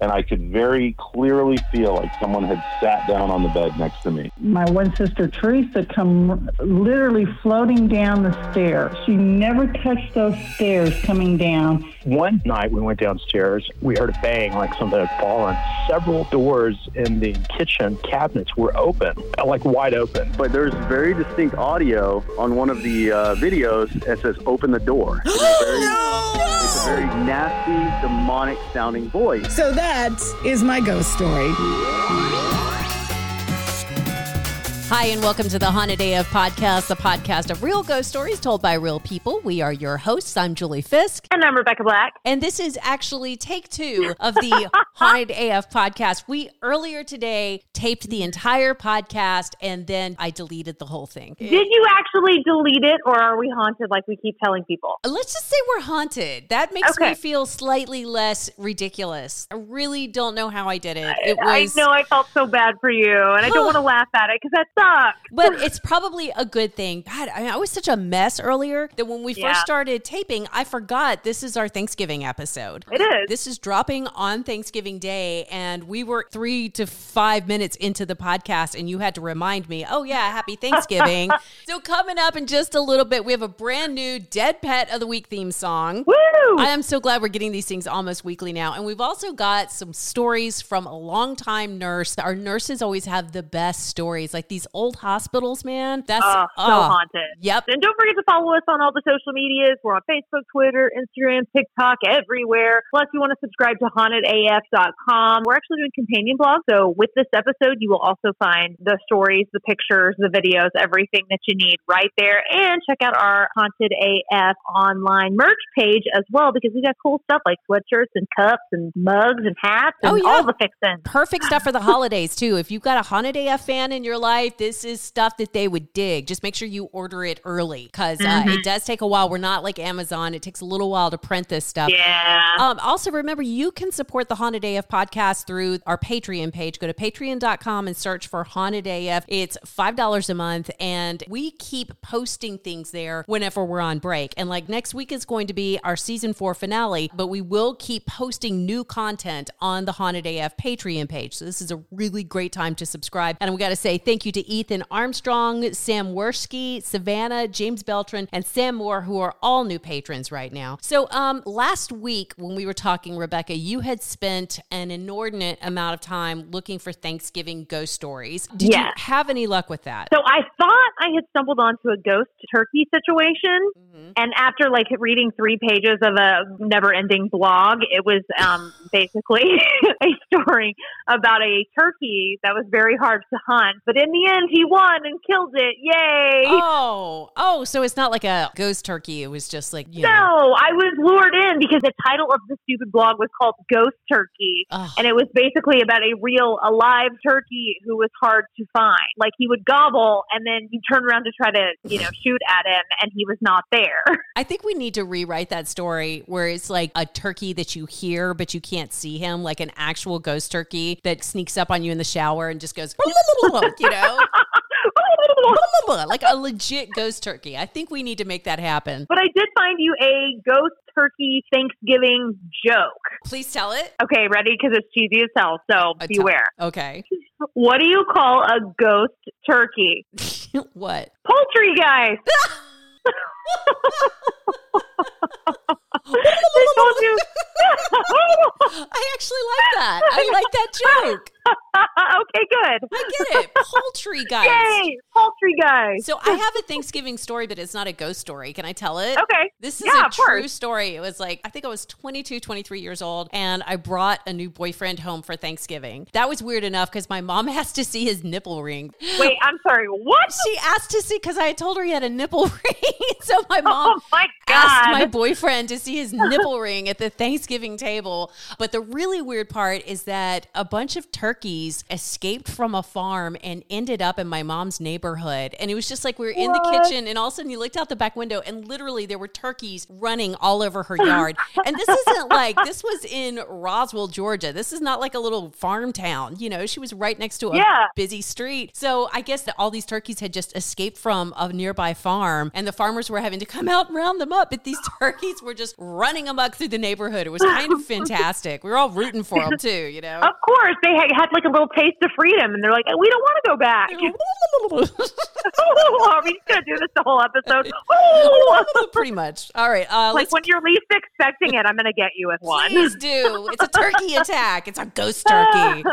and I could very clearly feel like someone had sat down on the bed next to me. My one sister, Teresa, come literally floating down the stairs. She never touched those stairs coming down. One night we went downstairs, we heard a bang like something had fallen. Several doors in the kitchen cabinets were open, like wide open. But there's very distinct audio on one of the videos that says, "Open the door." It's a very, it's a very nasty, demonic sounding voice. So that is my ghost story. Hi, and welcome to the Haunted AF Podcast, the podcast of real ghost stories told by real people. We are your hosts. I'm Julie Fisk. And I'm Rebecca Black. And this is actually take two of the Haunted AF Podcast. We earlier today taped the entire podcast, and then I deleted the whole thing. Did you actually delete it, or are we haunted like we keep telling people? Let's just say we're haunted. That makes me feel slightly less ridiculous. I really don't know how I did it. I know I felt so bad for you, and I don't want to laugh at it, because that's but it's probably a good thing. God, I was such a mess earlier that when we first started taping, I forgot this is our Thanksgiving episode. It is. This is dropping on Thanksgiving Day, and we were 3 to 5 minutes into the podcast, and you had to remind me, oh yeah, happy Thanksgiving. So coming up in just a little bit, we have a brand new Dead Pet of the Week theme song. Woo! I am so glad we're getting these things almost weekly now. And we've also got some stories from a longtime nurse. Our nurses always have the best stories, like these old hospitals, man. That's so haunted. Yep. And don't forget to follow us on all the social medias. We're on Facebook, Twitter, Instagram, TikTok, everywhere. Plus, you want to subscribe to hauntedaf.com. We're actually doing companion blogs. So with this episode, you will also find the stories, the pictures, the videos, everything that you need right there. And check out our Haunted AF online merch page as well, because we got cool stuff like sweatshirts and cups and mugs and hats and all the fixings. Perfect stuff for the holidays, too. If you've got a Haunted AF fan in your life, this is stuff that they would dig. Just make sure you order it early, because it does take a while. We're not like Amazon. It takes a little while to print this stuff. Yeah. Also, remember, you can support the Haunted AF podcast through our Patreon page. Go to patreon.com and search for Haunted AF. It's $5 a month, and we keep posting things there whenever we're on break. And like next week is going to be our season 4 finale, but we will keep posting new content on the Haunted AF Patreon page. So this is a really great time to subscribe. And we got to say thank you to Ethan Armstrong, Sam Worski, Savannah, James Beltran, and Sam Moore, who are all new patrons right now. So last week when we were talking, Rebecca, you had spent an inordinate amount of time looking for Thanksgiving ghost stories. Did you have any luck with that? So I thought I had stumbled onto a ghost turkey situation. Mm-hmm. And after like reading 3 pages of a never-ending blog, it was basically a story about a turkey that was very hard to hunt. But in the end, he won and killed it. Yay! Oh, so it's not like a ghost turkey. It was just like, you know. I was lured in because the title of the stupid blog was called Ghost Turkey. Ugh. And it was basically about a real alive turkey who was hard to find. Like he would gobble and then you turn around to try to, shoot at him, and he was not there. I think we need to rewrite that story where it's like a turkey that you hear, but you can't see him, like an actual ghost turkey that sneaks up on you in the shower and just goes, like a legit ghost turkey. I think we need to make that happen. But I did find you a ghost turkey Thanksgiving joke. Please tell it. Okay, ready? Because it's cheesy as hell, so beware. Okay. What do you call a ghost turkey? What? Poultry guys. I actually like that. I like that joke. Okay, good. I get it. Poultry guys. Yay, poultry guys. So I have a Thanksgiving story, but it's not a ghost story. Can I tell it? Okay. This is a true story. It was like, I think I was 22, 23 years old, and I brought a new boyfriend home for Thanksgiving. That was weird enough because my mom asked to see his nipple ring. Wait, I'm sorry, what? She asked to see, because I had told her he had a nipple ring. So my mom asked my boyfriend to see his nipple ring at the Thanksgiving table. But the really weird part is that a bunch of turkeys escaped from a farm and ended up in my mom's neighborhood. And it was just like we were in the kitchen, and all of a sudden you looked out the back window and literally there were turkeys running all over her yard. And this was in Roswell, Georgia. This is not like a little farm town. She was right next to a busy street. So I guess that all these turkeys had just escaped from a nearby farm, and the farmers were having to come out and round them up, but these turkeys were just running amok through the neighborhood. It was was kind of fantastic. We were all rooting for them too, you know. Of course, they had like a little taste of freedom, and they're like, "We don't want to go back." Are we just gonna do this the whole episode? Pretty much. All right. Like when you're least expecting it, I'm gonna get you with one. Please do. It's a turkey attack. It's a ghost turkey.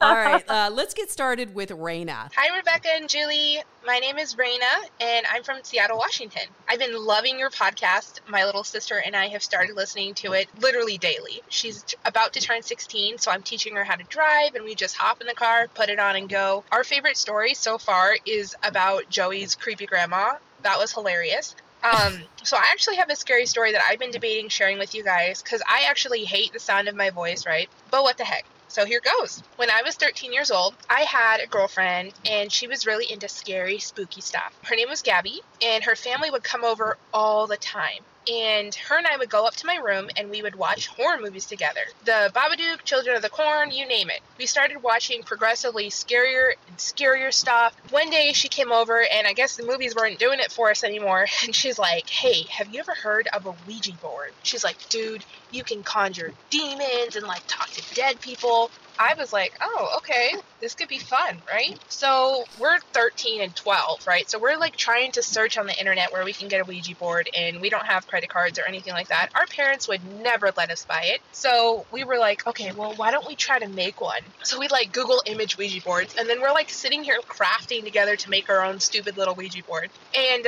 All right. Let's get started with Raina. Hi, Rebecca and Julie. My name is Raina, and I'm from Seattle, Washington. I've been loving your podcast. My little sister and I have started listening to it literally daily. She's about to turn 16, so I'm teaching her how to drive, and we just hop in the car, put it on, and go. Our favorite story so far is about Joey's creepy grandma. That was hilarious. So I actually have a scary story that I've been debating sharing with you guys, because I actually hate the sound of my voice, right? But what the heck? So here goes. When I was 13 years old, I had a girlfriend, and she was really into scary, spooky stuff. Her name was Gabby, and her family would come over all the time. And her and I would go up to my room, and we would watch horror movies together. The Babadook, Children of the Corn, you name it. We started watching progressively scarier and scarier stuff. One day, she came over, and I guess the movies weren't doing it for us anymore. And she's like, "Hey, have you ever heard of a Ouija board?" She's like, "Dude, you can conjure demons and like talk to dead people." I was like, "Oh, okay, this could be fun, right?" So we're 13 and 12, right? So we're like trying to search on the internet where we can get a Ouija board, and we don't have credit cards or anything like that. Our parents would never let us buy it. So we were like, "Okay, well, why don't we try to make one?" So we like Google image Ouija boards, and then we're like sitting here crafting together to make our own stupid little Ouija board. And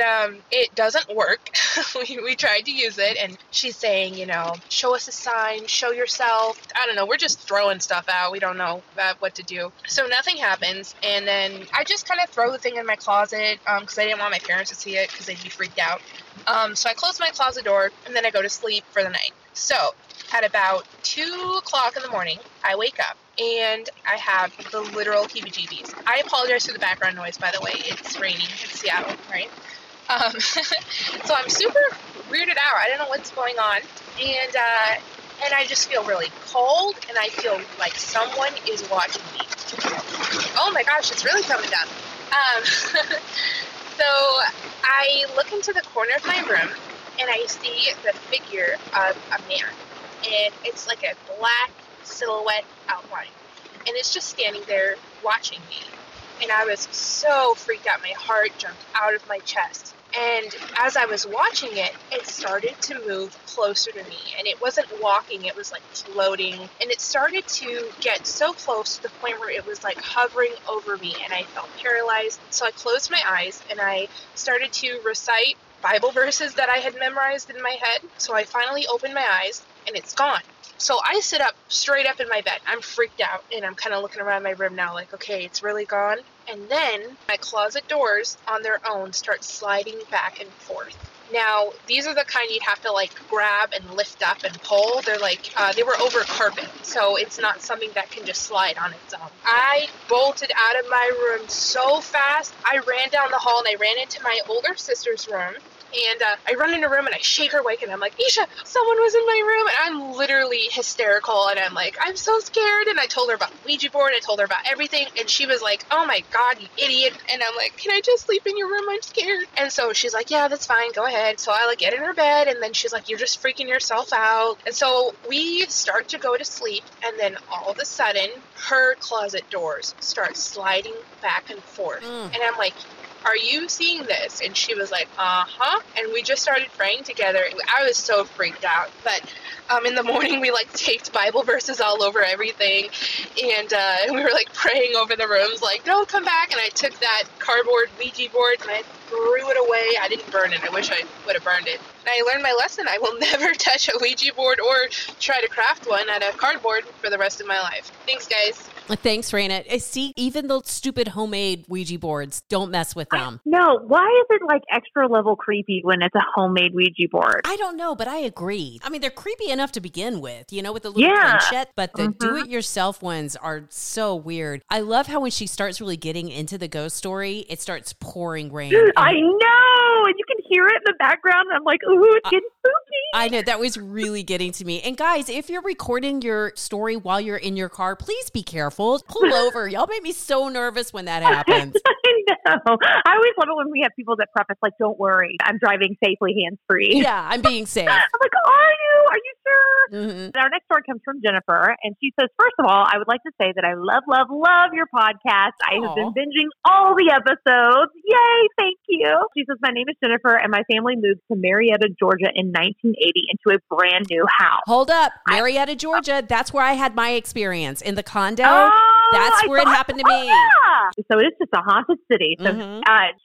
it doesn't work. We tried to use it, and she's saying, you know, "Show us a sign, show yourself." I don't know. We're just throwing stuff out. We don't know what to do. So nothing happens, and then I just kind of throw the thing in my closet because I didn't want my parents to see it because they'd be freaked out. So I close my closet door, and then I go to sleep for the night. So at about 2 o'clock in the morning, I wake up, and I have the literal heebie-jeebies. I apologize for the background noise, by the way. It's raining in Seattle, right? So I'm super weirded out. I don't know what's going on, and I just feel really cold, and I feel like someone is watching me. Oh my gosh, it's really coming down. So I look into the corner of my room, and I see the figure of a man. And it's like a black silhouette outline. And it's just standing there watching me. And I was so freaked out. My heart jumped out of my chest. And as I was watching it, it started to move closer to me. And it wasn't walking, it was like floating. And it started to get so close to the point where it was like hovering over me, and I felt paralyzed. So I closed my eyes, and I started to recite Bible verses that I had memorized in my head. So I finally opened my eyes, and it's gone. So I sit up straight up in my bed. I'm freaked out, and I'm kind of looking around my room now like, okay, it's really gone. And then my closet doors on their own start sliding back and forth. Now, these are the kind you'd have to like grab and lift up and pull. They're like, they were over carpet, so it's not something that can just slide on its own. I bolted out of my room so fast. I ran down the hall, and I ran into my older sister's room. And I run in her room, and I shake her awake, and I'm like, "Isha, someone was in my room." And I'm literally hysterical, and I'm like, "I'm so scared." And I told her about Ouija board. I told her about everything. And she was like, "Oh, my God, you idiot." And I'm like, "Can I just sleep in your room? I'm scared." And so she's like, "Yeah, that's fine. Go ahead." So I like get in her bed, and then she's like, "You're just freaking yourself out." And so we start to go to sleep. And then all of a sudden, her closet doors start sliding back and forth. And I'm like, "Are you seeing this?" And she was like, "Uh-huh." And we just started praying together. I was so freaked out. But in the morning, we like taped Bible verses all over everything. And we were like praying over the rooms, like, "No, come back." And I took that cardboard Ouija board, and I threw it away. I didn't burn it. I wish I would have burned it. And I learned my lesson. I will never touch a Ouija board or try to craft one out of cardboard for the rest of my life. Thanks, guys. Thanks, Raina. I see, even those stupid homemade Ouija boards, don't mess with them. No, why is it like extra level creepy when it's a homemade Ouija board? I don't know, but I agree. I mean, they're creepy enough to begin with, you know, with the little planchette, but the do-it-yourself ones are so weird. I love how when she starts really getting into the ghost story, it starts pouring rain. I know! And you can hear it in the background. I'm like, ooh, it's getting spooky. I know. That was really getting to me. And guys, if you're recording your story while you're in your car, please be careful. Pull over. Y'all make me so nervous when that happens. I know. I always love it when we have people that preface like, "Don't worry, I'm driving safely, hands-free." Yeah, I'm being safe. I'm like, are you sure. Mm-hmm. Our next story comes from Jennifer, and she says, first of all, I would like to say that I love, love, love your podcast. Aww. I have been binging all the episodes. Yay, thank you. She says, my name is Jennifer, and my family moved to Marietta, Georgia in 1980 into a brand new house. Hold up. Marietta, Georgia, that's where I had my experience in the condo. Oh, that's where it happened to me. Oh, yeah. So it's just a haunted city. So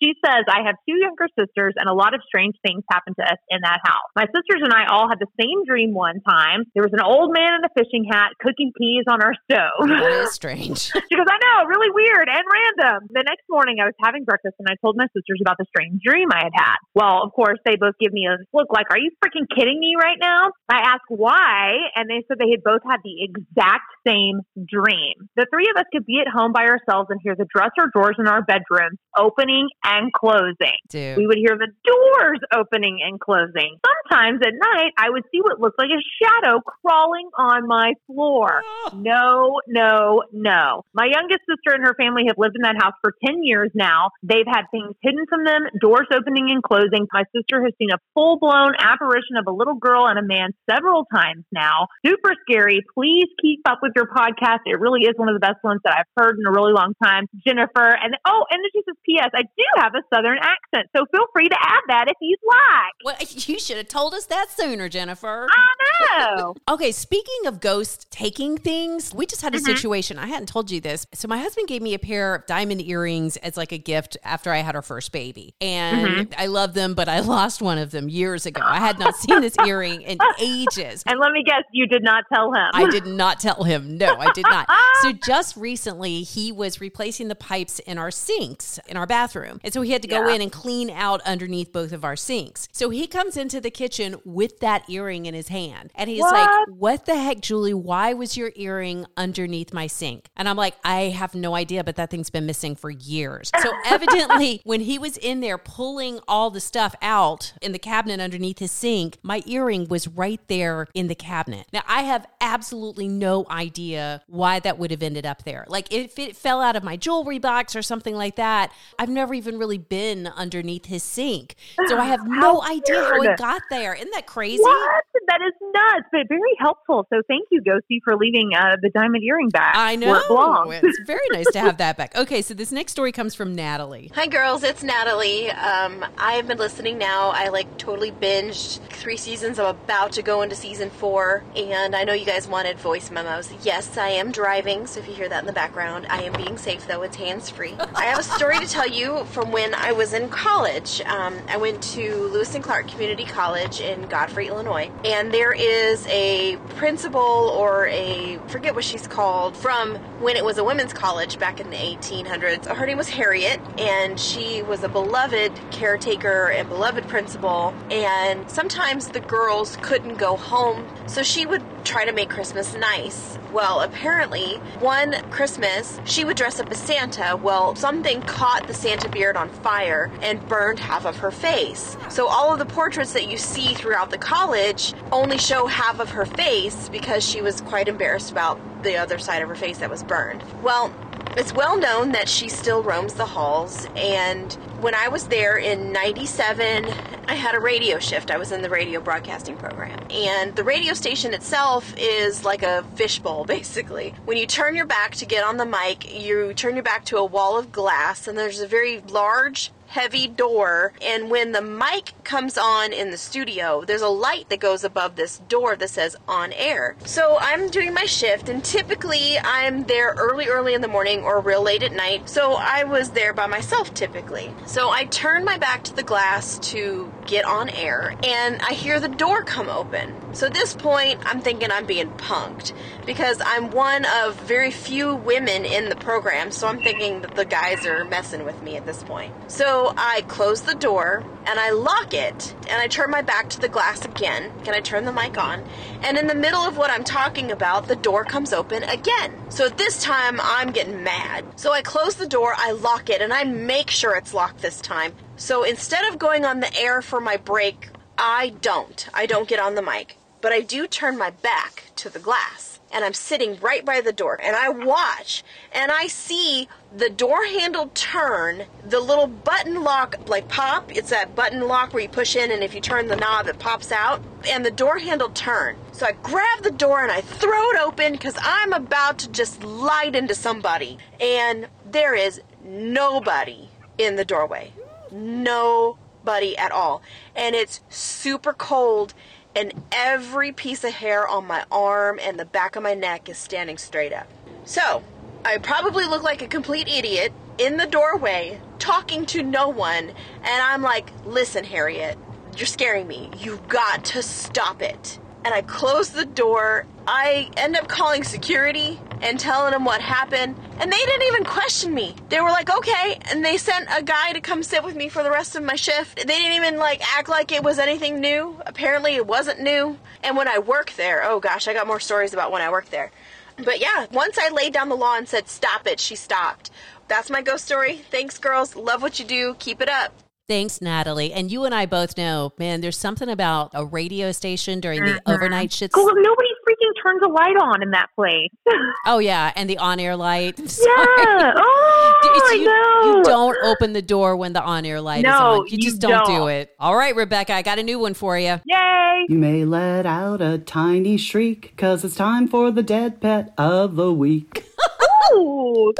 she says, I have two younger sisters, and a lot of strange things happened to us in that house. My sisters and I all had the same dream one time. There was an old man in a fishing hat cooking peas on our stove. That is strange. She goes, I know, really weird and random. The next morning I was having breakfast and I told my sisters about the strange dream I had had. Well, of course, they both give me a look like, are you freaking kidding me right now? I asked why, and they said they had both had the exact same dream. The three of us could be at home by ourselves and hear the dresser doors in our bedrooms opening and closing. Dude. We would hear the doors opening and closing. Sometimes at night, I would see what looked like a shadow crawling on my floor. Oh. No, no, no. My youngest sister and her family have lived in that house for 10 years now. They've had things hidden from them, doors opening and closing. My sister has seen a full-blown apparition of a little girl and a man several times now. Super scary. Please keep up with your podcast. It really is one of the best ones that I've heard in a really long time. Jennifer. And then she says, P.S. I do have a Southern accent, so feel free to add that if you'd like. Well, you should have told us that sooner, Jennifer. I know. Okay, speaking of ghosts taking things, we just had a situation. I hadn't told you this. So my husband gave me a pair of diamond earrings as like a gift after I had our first baby. And I love them, but I lost one of them years ago. I had not seen this earring in ages. And let me guess, you did not tell him. I did not tell him. No, I did not. So just recently, he was replacing the pipes in our sinks in our bathroom. And so he had to go in and clean out underneath both of our sinks. So he comes into the kitchen with that earring in his hand. And he's like, what the heck, Julie? Why was your earring underneath my sink? And I'm like, I have no idea, but that thing's been missing for years. So evidently, when he was in there pulling all the stuff out in the cabinet underneath his sink, my earring was right there in the cabinet. Now, I have absolutely no idea why that would have ended up there. Like if it fell out of my jewelry box or something like that, I've never even really been underneath his sink. So I have no idea how it got there. Isn't that crazy? What? That is nuts, but very helpful. So thank you, Ghosty, for leaving the diamond earring back. I know. Where it belongs. It's very nice to have that back. Okay, so this next story comes from Natalie. Hi, girls. It's Natalie. I've been listening now. I totally binged 3 seasons. I'm about to go into season 4, and I know you guys wanted voice memos. Yes, I am driving, so if you hear that in the background, I am being safe, though. It's hands-free. I have a story to tell you from when I was in college. I went to Lewis and Clark Community College in Godfrey, Illinois, and there is a principal or a, forget what she's called, from when it was a women's college back in the 1800s. Her name was Harriet, and she was a beloved caretaker and beloved principal, and sometimes the girls couldn't go home, so she would try to make Christmas nice. Well, apparently, one Christmas, she would dress up as Santa. Well, something caught the Santa beard on fire and burned half of her face. So all of the portraits that you see throughout the college only show half of her face because she was quite embarrassed about the other side of her face that was burned. Well, it's well known that she still roams the halls, and when I was there in 97, I had a radio shift. I was in the radio broadcasting program, and the radio station itself is like a fishbowl, basically. When you turn your back to get on the mic, you turn your back to a wall of glass, and there's a very large, heavy door, and when the mic comes on in the studio, there's a light that goes above this door that says on air. So I'm doing my shift, and typically I'm there early in the morning or real late at night, so I was there by myself typically. So I turn my back to the glass to get on air, and I hear the door come open. So at this point, I'm thinking I'm being punked, because I'm one of very few women in the program, so I'm thinking that the guys are messing with me at this point. So I close the door, and I lock it, and I turn my back to the glass again, and I turn the mic on, and in the middle of what I'm talking about, the door comes open again. So at this time, I'm getting mad. So I close the door, I lock it, and I make sure it's locked this time. So instead of going on the air for my break, I don't get on the mic, but I do turn my back to the glass, and I'm sitting right by the door, and I watch, and I see the door handle turn, the little button lock pop. It's that button lock where you push in, and if you turn the knob, it pops out, and the door handle turn. So I grab the door and I throw it open because I'm about to just light into somebody. And there is nobody in the doorway. Nobody at all. And it's super cold and every piece of hair on my arm and the back of my neck is standing straight up. So I probably look like a complete idiot in the doorway talking to no one. And I'm like, listen, Harriet, you're scaring me. You've got to stop it. And I close the door. I end up calling security and telling them what happened. And they didn't even question me. They were like, okay. And they sent a guy to come sit with me for the rest of my shift. They didn't even act like it was anything new. Apparently it wasn't new. And when I worked there, oh gosh, I got more stories about when I worked there. But yeah, once I laid down the law and said, stop it, she stopped. That's my ghost story. Thanks, girls. Love what you do. Keep it up. Thanks, Natalie. And you and I both know, man, there's something about a radio station during the overnight shit. Oh, nobody freaking turns a light on in that place. Oh, yeah. And the on-air light. Yeah. Oh, so you don't open the door when the on-air light is on. You just don't do it. All right, Rebecca, I got a new one for you. Yay. You may let out a tiny shriek because it's time for the dead pet of the week. Ooh,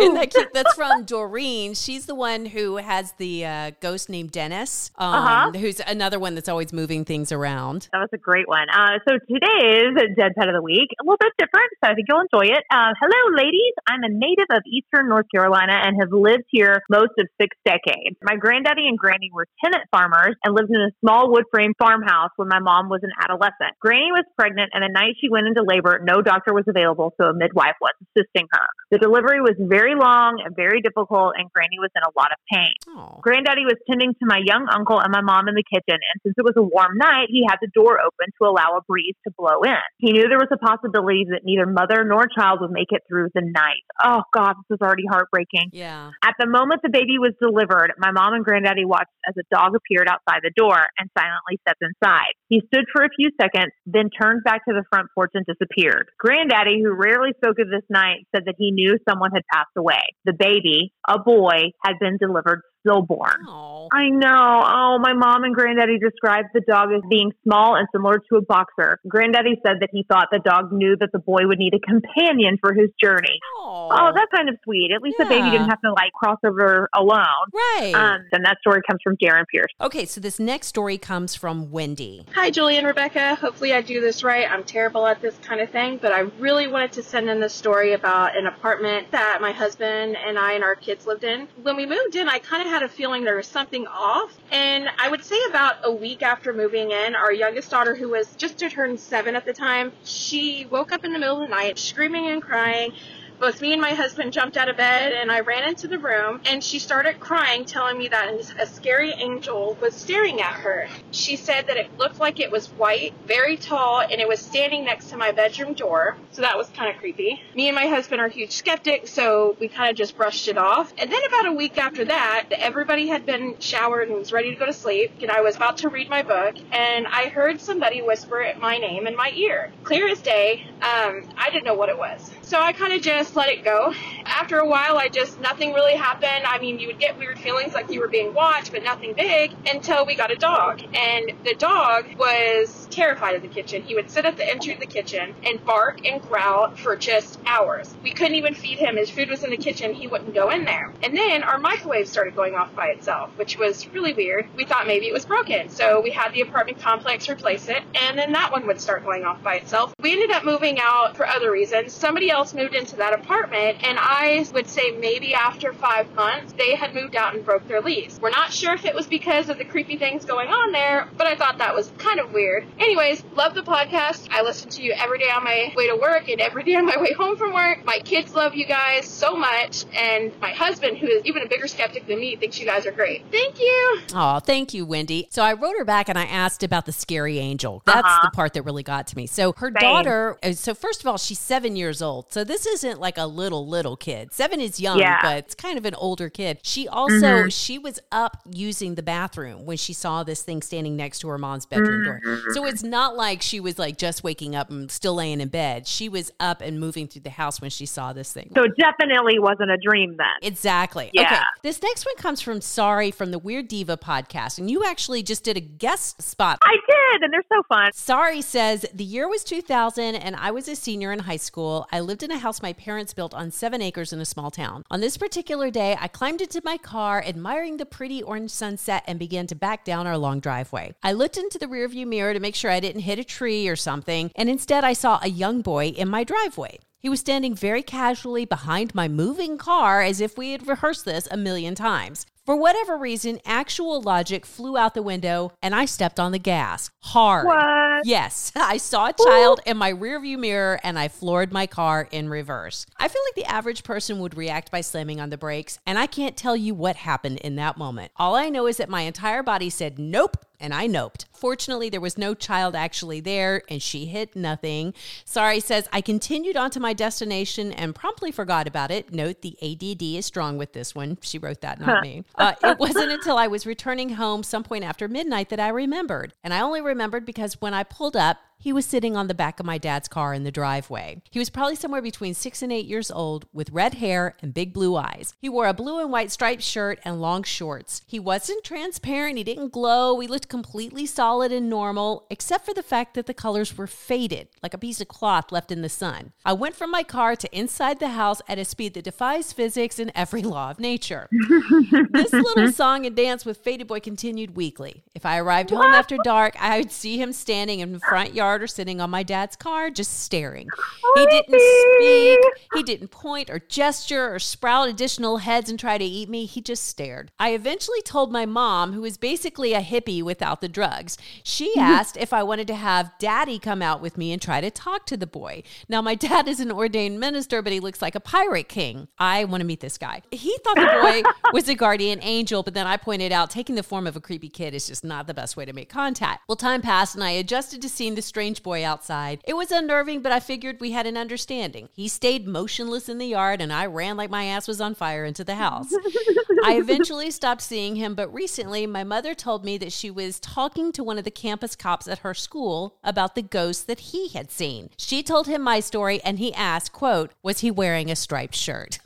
and that's from Doreen. She's the one who has the ghost named Dennis, who's another one that's always moving things around. That was a great one. So today's Dead Pet of the Week, a little bit different, so I think you'll enjoy it. Hello, ladies. I'm a native of Eastern North Carolina and have lived here most of 6 decades. My granddaddy and granny were tenant farmers and lived in a small wood frame farmhouse when my mom was an adolescent. Granny was pregnant, and the night she went into labor, no doctor was available, so a midwife was assisting her. The delivery was very long and very difficult, and Granny was in a lot of pain. Aww. Granddaddy was tending to my young uncle and my mom in the kitchen, and since it was a warm night, he had the door open to allow a breeze to blow in. He knew there was a possibility that neither mother nor child would make it through the night. Oh, God, this was already heartbreaking. Yeah. At the moment the baby was delivered, my mom and Granddaddy watched as a dog appeared outside the door and silently stepped inside. He stood for a few seconds, then turned back to the front porch and disappeared. Granddaddy, who rarely spoke of this night, said that he knew someone had passed away. The baby, a boy, had been delivered stillborn. Aww. I know. Oh, my mom and Granddaddy described the dog as being small and similar to a boxer. Granddaddy said that he thought the dog knew that the boy would need a companion for his journey. Aww. Oh, that's kind of sweet. At least the baby didn't have to cross over alone. Right. And that story comes from Darren Pierce. Okay, so this next story comes from Wendy. Hi, Julie and Rebecca. Hopefully I do this right. I'm terrible at this kind of thing, but I really wanted to send in this story about an apartment that my husband and I and our kids lived in. When we moved in, I kind of had a feeling there was something off, and I would say about a week after moving in, our youngest daughter, who was just turned 7 at the time, she woke up in the middle of the night screaming and crying. Both me and my husband jumped out of bed, and I ran into the room, and she started crying, telling me that a scary angel was staring at her. She said that it looked like it was white, very tall, and it was standing next to my bedroom door, so that was kind of creepy. Me and my husband are huge skeptics, so we kind of just brushed it off. And then about a week after that, everybody had been showered and was ready to go to sleep, and I was about to read my book, and I heard somebody whisper my name in my ear. Clear as day. I didn't know what it was. So I kind of just let it go. After a while, nothing really happened. I mean, you would get weird feelings like you were being watched, but nothing big, until we got a dog. And the dog was terrified of the kitchen. He would sit at the entry of the kitchen and bark and growl for just hours. We couldn't even feed him. His food was in the kitchen. He wouldn't go in there. And then our microwave started going off by itself, which was really weird. We thought maybe it was broken. So we had the apartment complex replace it, and then that one would start going off by itself. We ended up moving out for other reasons. Somebody else moved into that apartment, and I would say maybe after 5 months they had moved out and broke their lease. We're not sure if it was because of the creepy things going on there, but I thought that was kind of weird. Anyways, love the podcast. I listen to you every day on my way to work and every day on my way home from work. My kids love you guys so much, and my husband, who is even a bigger skeptic than me, thinks you guys are great. Thank you. Oh, thank you, Wendy. So I wrote her back and I asked about the scary angel. That's the part that really got to me. So her daughter, so first of all, she's 7 years old. So this isn't like a little kid. 7 is young, but it's kind of an older kid. She also, she was up using the bathroom when she saw this thing standing next to her mom's bedroom door. So it it's not like she was like just waking up and still laying in bed. She was up and moving through the house when she saw this thing. So it definitely wasn't a dream then. Exactly. Yeah. Okay. This next one comes from Sorry from the Weird Diva podcast. And you actually just did a guest spot. I did. And they're so fun. Sorry says, the year was 2000 and I was a senior in high school. I lived in a house my parents built on 7 acres in a small town. On this particular day, I climbed into my car, admiring the pretty orange sunset, and began to back down our long driveway. I looked into the rearview mirror to make sure I didn't hit a tree or something, and instead I saw a young boy in my driveway. He was standing very casually behind my moving car as if we had rehearsed this a million times. For whatever reason, actual logic flew out the window and I stepped on the gas. Hard. What? Yes. I saw a child in my rearview mirror and I floored my car in reverse. I feel like the average person would react by slamming on the brakes, and I can't tell you what happened in that moment. All I know is that my entire body said nope. And I noped. Fortunately, there was no child actually there and she hit nothing. Sorry says, I continued on to my destination and promptly forgot about it. Note the ADD is strong with this one. She wrote that, not me. It wasn't until I was returning home some point after midnight that I remembered. And I only remembered because when I pulled up, he was sitting on the back of my dad's car in the driveway. He was probably somewhere between 6 and 8 years old with red hair and big blue eyes. He wore a blue and white striped shirt and long shorts. He wasn't transparent. He didn't glow. He looked completely solid and normal, except for the fact that the colors were faded, like a piece of cloth left in the sun. I went from my car to inside the house at a speed that defies physics and every law of nature. This little song and dance with Faded Boy continued weekly. If I arrived home after dark, I would see him standing in the front yard or sitting on my dad's car, just staring. He didn't speak. He didn't point or gesture or sprout additional heads and try to eat me. He just stared. I eventually told my mom, who is basically a hippie without the drugs. She asked if I wanted to have daddy come out with me and try to talk to the boy. Now, my dad is an ordained minister, but he looks like a pirate king. I want to meet this guy. He thought the boy was a guardian angel, but then I pointed out taking the form of a creepy kid is just not the best way to make contact. Well, time passed and I adjusted to seeing the strange boy outside. It was unnerving, but I figured we had an understanding. He stayed motionless in the yard and I ran like my ass was on fire into the house. I eventually stopped seeing him, but recently my mother told me that she was talking to one of the campus cops at her school about the ghost that he had seen. She told him my story and he asked, quote, was he wearing a striped shirt?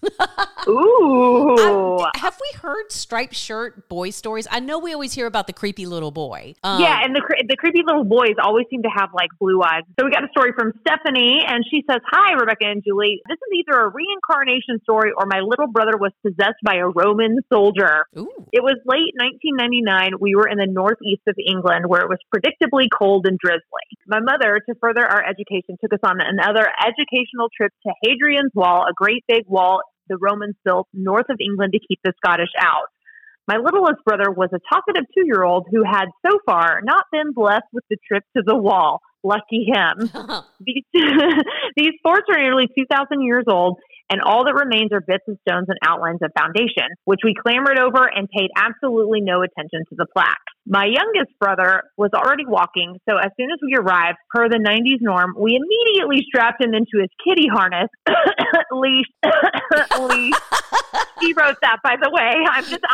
Ooh. Have we heard striped shirt boy stories? I know we always hear about the creepy little boy. Yeah, and the creepy little boys always seem to have like blue eyes. So we got a story from Stephanie and she says, hi, Rebecca and Julie. This is either a reincarnation story or my little brother was possessed by a Roman soldier. Ooh. It was late 1999. We were in the northeast of England where it was predictably cold and drizzly. My mother, to further our education, took us on another educational trip to Hadrian's Wall, a great big wall the Romans built north of England to keep the Scottish out. My littlest brother was a talkative 2-year-old who had so far not been blessed with the trip to the wall. Lucky him. These forts are nearly 2,000 years old, and all that remains are bits of stones and outlines of foundation, which we clambered over and paid absolutely no attention to the plaque. My youngest brother was already walking, so as soon as we arrived, per the 90s norm, we immediately strapped him into his kitty harness. leash. She wrote that, by the way. I'm just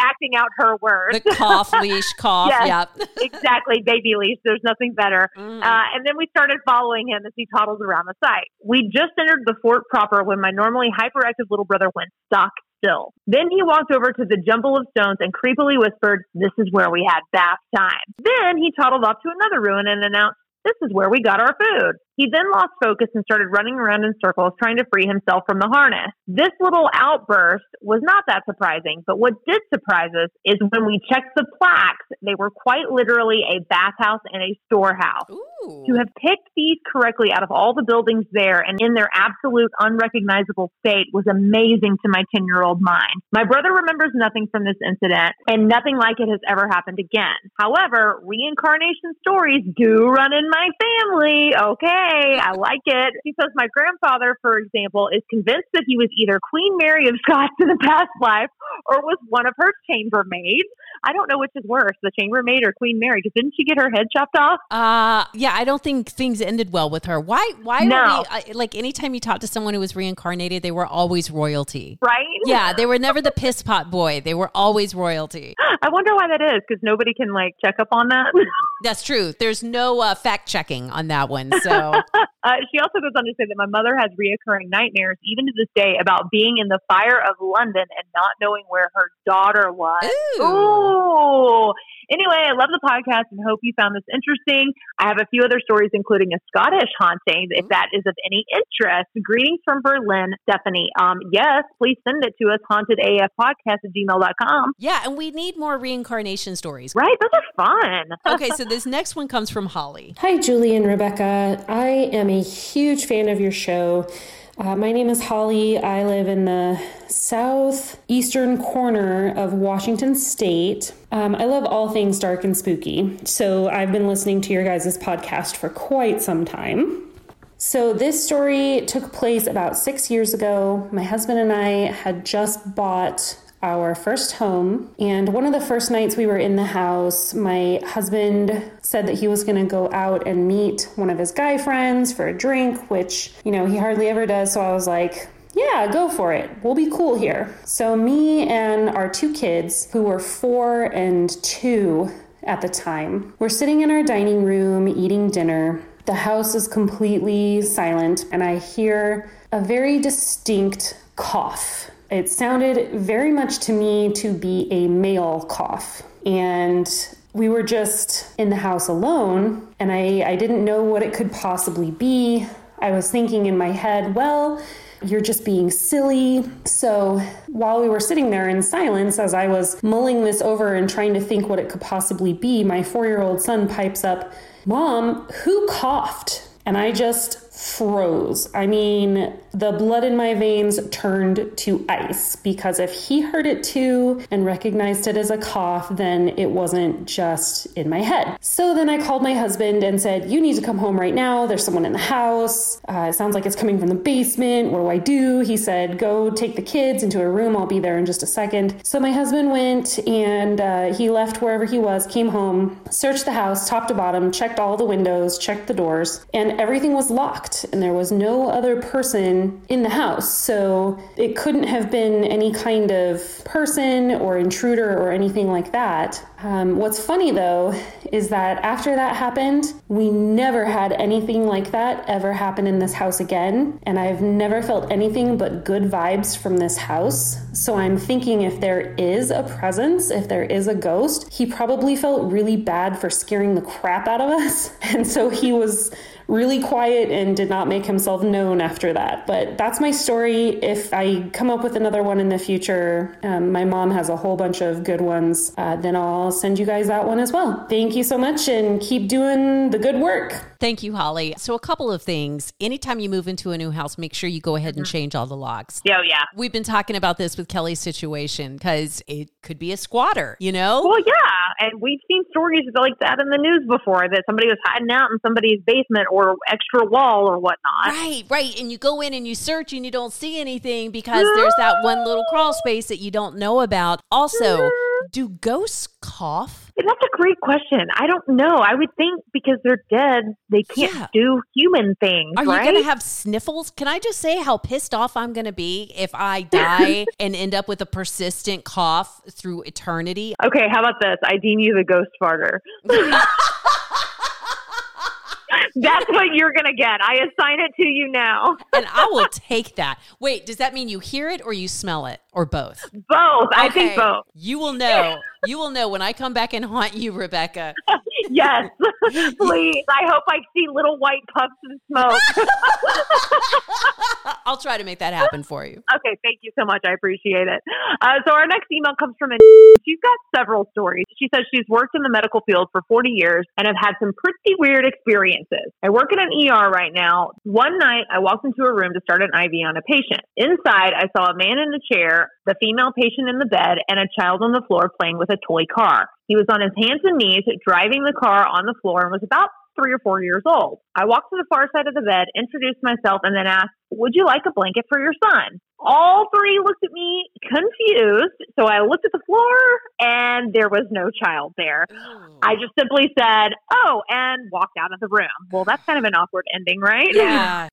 acting out her words. The cough leash, cough. Yes, yep. Exactly, baby leash. There's nothing better. And then we started following him as he toddled around the site. We just entered the fort proper when my normally hyperactive little brother went stock still. Then he walked over to the jumble of stones and creepily whispered, this is where we had bath time. Then he toddled off to another ruin and announced, this is where we got our food. He then lost focus and started running around in circles trying to free himself from the harness. This little outburst was not that surprising, but what did surprise us is when we checked the plaques, they were quite literally a bathhouse and a storehouse. Ooh. To have picked these correctly out of all the buildings there and in their absolute unrecognizable state was amazing to my 10-year-old mind. My brother remembers nothing from this incident and nothing like it has ever happened again. However, reincarnation stories do run in my family, okay? okay, I like it. She says, my grandfather, for example, is convinced that he was either Queen Mary of Scots in a past life or was one of her chambermaids. I don't know which is worse, the chambermaid or Queen Mary, because didn't she get her head chopped off? Yeah, I don't think things ended well with her. Why no. Like anytime you talk to someone who was reincarnated, they were always royalty. Right? Yeah, they were never the piss pot boy. They were always royalty. I wonder why that is, because nobody can like check up on that. That's true. There's no fact checking on that one. So she also goes on to say that my mother has reoccurring nightmares, even to this day, about being in the fire of London and not knowing where her daughter was. Ooh. Anyway, I love the podcast and hope you found this interesting. I have a few other stories, including a Scottish haunting, if that is of any interest. Greetings from Berlin, Stephanie. Yes, please send it to us, hauntedafpodcast@gmail.com. Yeah, and we need more reincarnation stories. Right, those are fun. Okay, so this next one comes from Holly. Hi, Julie and Rebecca. I am a huge fan of your show. My name is Holly. I live in the southeastern corner of Washington State. I love all things dark and spooky, so I've been listening to your guys' podcast for quite some time. So this story took place about 6 years ago. My husband and I had just bought our first home, and one of the first nights we were in the house, my husband said that he was going to go out and meet one of his guy friends for a drink, which, you know, he hardly ever does. So I was like, yeah, go for it. We'll be cool here. So me and our two kids, who were 4 and 2 at the time, were sitting in our dining room eating dinner. The house is completely silent, and I hear a very distinct cough. It sounded very much to me to be a male cough. And we were just in the house alone, and I didn't know what it could possibly be. I was thinking in my head, well, you're just being silly. So while we were sitting there in silence, as I was mulling this over and trying to think what it could possibly be, my 4-year-old son pipes up, "Mom, who coughed?" And I just froze. I mean, the blood in my veins turned to ice, because if he heard it too and recognized it as a cough, then it wasn't just in my head. So then I called my husband and said, "You need to come home right now. There's someone in the house. It sounds like it's coming from the basement. What do I do?" He said, "Go take the kids into a room. I'll be there in just a second." So my husband went, and he left wherever he was, came home, searched the house top to bottom, checked all the windows, checked the doors, and everything was locked. And there was no other person in the house. So it couldn't have been any kind of person or intruder or anything like that. What's funny, though, is that after that happened, we never had anything like that ever happen in this house again. And I've never felt anything but good vibes from this house. So I'm thinking if there is a presence, if there is a ghost, he probably felt really bad for scaring the crap out of us. And so he was really quiet and did not make himself known after that. But that's my story. If I come up with another one in the future, my mom has a whole bunch of good ones, then I'll send you guys that one as well. Thank you so much, and keep doing the good work. Thank you, Holly. So a couple of things. Anytime you move into a new house, make sure you go ahead and change all the locks. Oh, yeah. We've been talking about this with Kelly's situation, because it could be a squatter, you know? Well, yeah. And we've seen stories like that in the news before, that somebody was hiding out in somebody's basement or extra wall or whatnot. Right. And you go in and you search and you don't see anything, because there's that one little crawl space that you don't know about. Also, do ghosts cough? That's a great question. I don't know. I would think because they're dead, they can't do human things. Are you going to have sniffles? Can I just say how pissed off I'm going to be if I die and end up with a persistent cough through eternity? Okay, how about this? I deem you the ghost farter. That's what you're going to get. I assign it to you now. And I will take that. Wait, does that mean you hear it or you smell it or both? Both. Okay. I think both. You will know. You will know when I come back and haunt you, Rebecca. Yes. Please. I hope I see little white puffs and smoke. I'll try to make that happen for you. Okay. Thank you so much. I appreciate it. So our next email comes from she's got several stories. She says she's worked in the medical field for 40 years and have had some pretty weird experiences. I work in an ER right now. One night I walked into a room to start an IV on a patient. Inside, I saw a man in a chair, the female patient in the bed, and a child on the floor playing with a toy car. He was on his hands and knees driving the car on the floor and was about 3 or 4 years old. I walked to the far side of the bed, introduced myself, and then asked, "Would you like a blanket for your son?" All three looked at me confused, so I looked at the floor, and there was no child there. Oh. I just simply said, "Oh," and walked out of the room. Well, that's kind of an awkward ending, right? Yeah.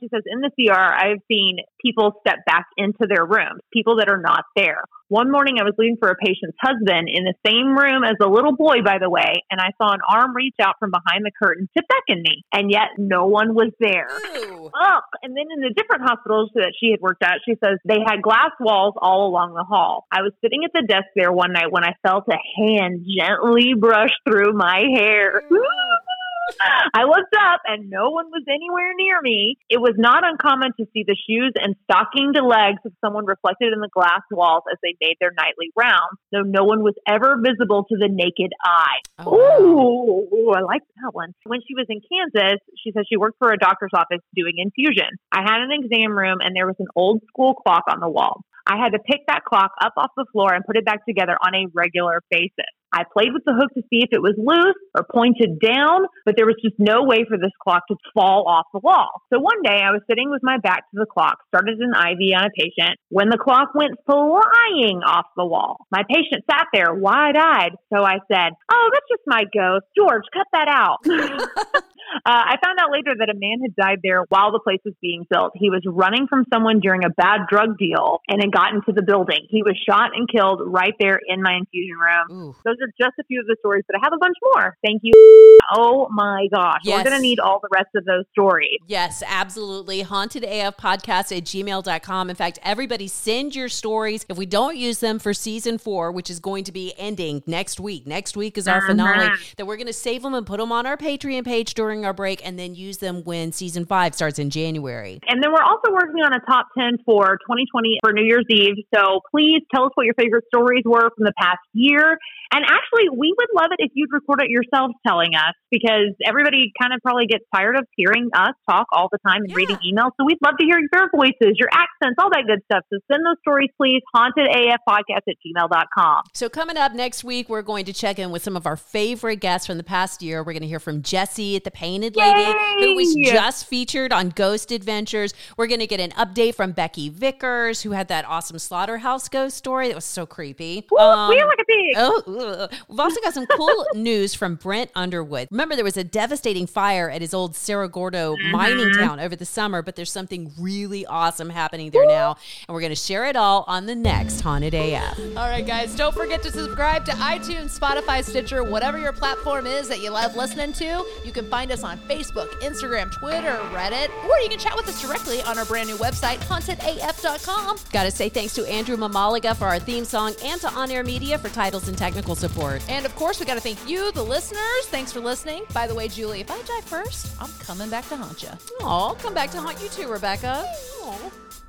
She says, in the CR, I've seen people step back into their rooms, people that are not there. One morning, I was leaving for a patient's husband in the same room as the little boy, by the way, and I saw an arm reach out from behind the curtain to beckon me, and yet no one was there. Ew. Up. And then in the different hospitals that she had worked at, she says they had glass walls all along the hall. I was sitting at the desk there one night when I felt a hand gently brush through my hair. I looked up and no one was anywhere near me. It was not uncommon to see the shoes and stockinged legs of someone reflected in the glass walls as they made their nightly rounds, though no one was ever visible to the naked eye. Oh. Ooh, I like that one. When she was in Kansas, she says she worked for a doctor's office doing infusion. I had an exam room and there was an old school clock on the wall. I had to pick that clock up off the floor and put it back together on a regular basis. I played with the hook to see if it was loose or pointed down, but there was just no way for this clock to fall off the wall. So one day I was sitting with my back to the clock, started an IV on a patient, when the clock went flying off the wall. My patient sat there wide-eyed, so I said, "Oh, that's just my ghost. George, cut that out." I found out later that a man had died there while the place was being built. He was running from someone during a bad drug deal and had gotten to the building. He was shot and killed right there in my infusion room. Ooh. Those are just a few of the stories, but I have a bunch more. Thank you. Oh my gosh. Yes. We're going to need all the rest of those stories. Yes, absolutely. hauntedafpodcast@gmail.com. In fact, everybody send your stories. If we don't use them for season 4, which is going to be ending next week is our finale, then we're going to save them and put them on our Patreon page during our break and then use them when season 5 starts in January. And then we're also working on a top 10 for 2020 for New Year's Eve. So please tell us what your favorite stories were from the past year. And actually, we would love it if you'd record it yourselves telling us, because everybody kind of probably gets tired of hearing us talk all the time and reading emails. So we'd love to hear your voices, your accents, all that good stuff. So send those stories, please, hauntedafpodcast@gmail.com. So coming up next week, we're going to check in with some of our favorite guests from the past year. We're going to hear from Jessie, the Painted Lady, who was just featured on Ghost Adventures. We're going to get an update from Becky Vickers, who had that awesome slaughterhouse ghost story. That was so creepy. Ooh, we are like a pig. We've also got some cool news from Brent Underwood. Remember, there was a devastating fire at his old Cerro Gordo mining town over the summer, but there's something really awesome happening there now, and we're going to share it all on the next Haunted AF. All right, guys, don't forget to subscribe to iTunes, Spotify, Stitcher, whatever your platform is that you love listening to. You can find us on Facebook, Instagram, Twitter, Reddit, or you can chat with us directly on our brand new website, hauntedaf.com. Got to say thanks to Andrew Mamaliga for our theme song and to On Air Media for titles and technical support. And of course, we got to thank you, the listeners. Thanks for listening. By the way, Julie, if I die first, I'm coming back to haunt you. I'll come back to haunt you too, Rebecca. Aww.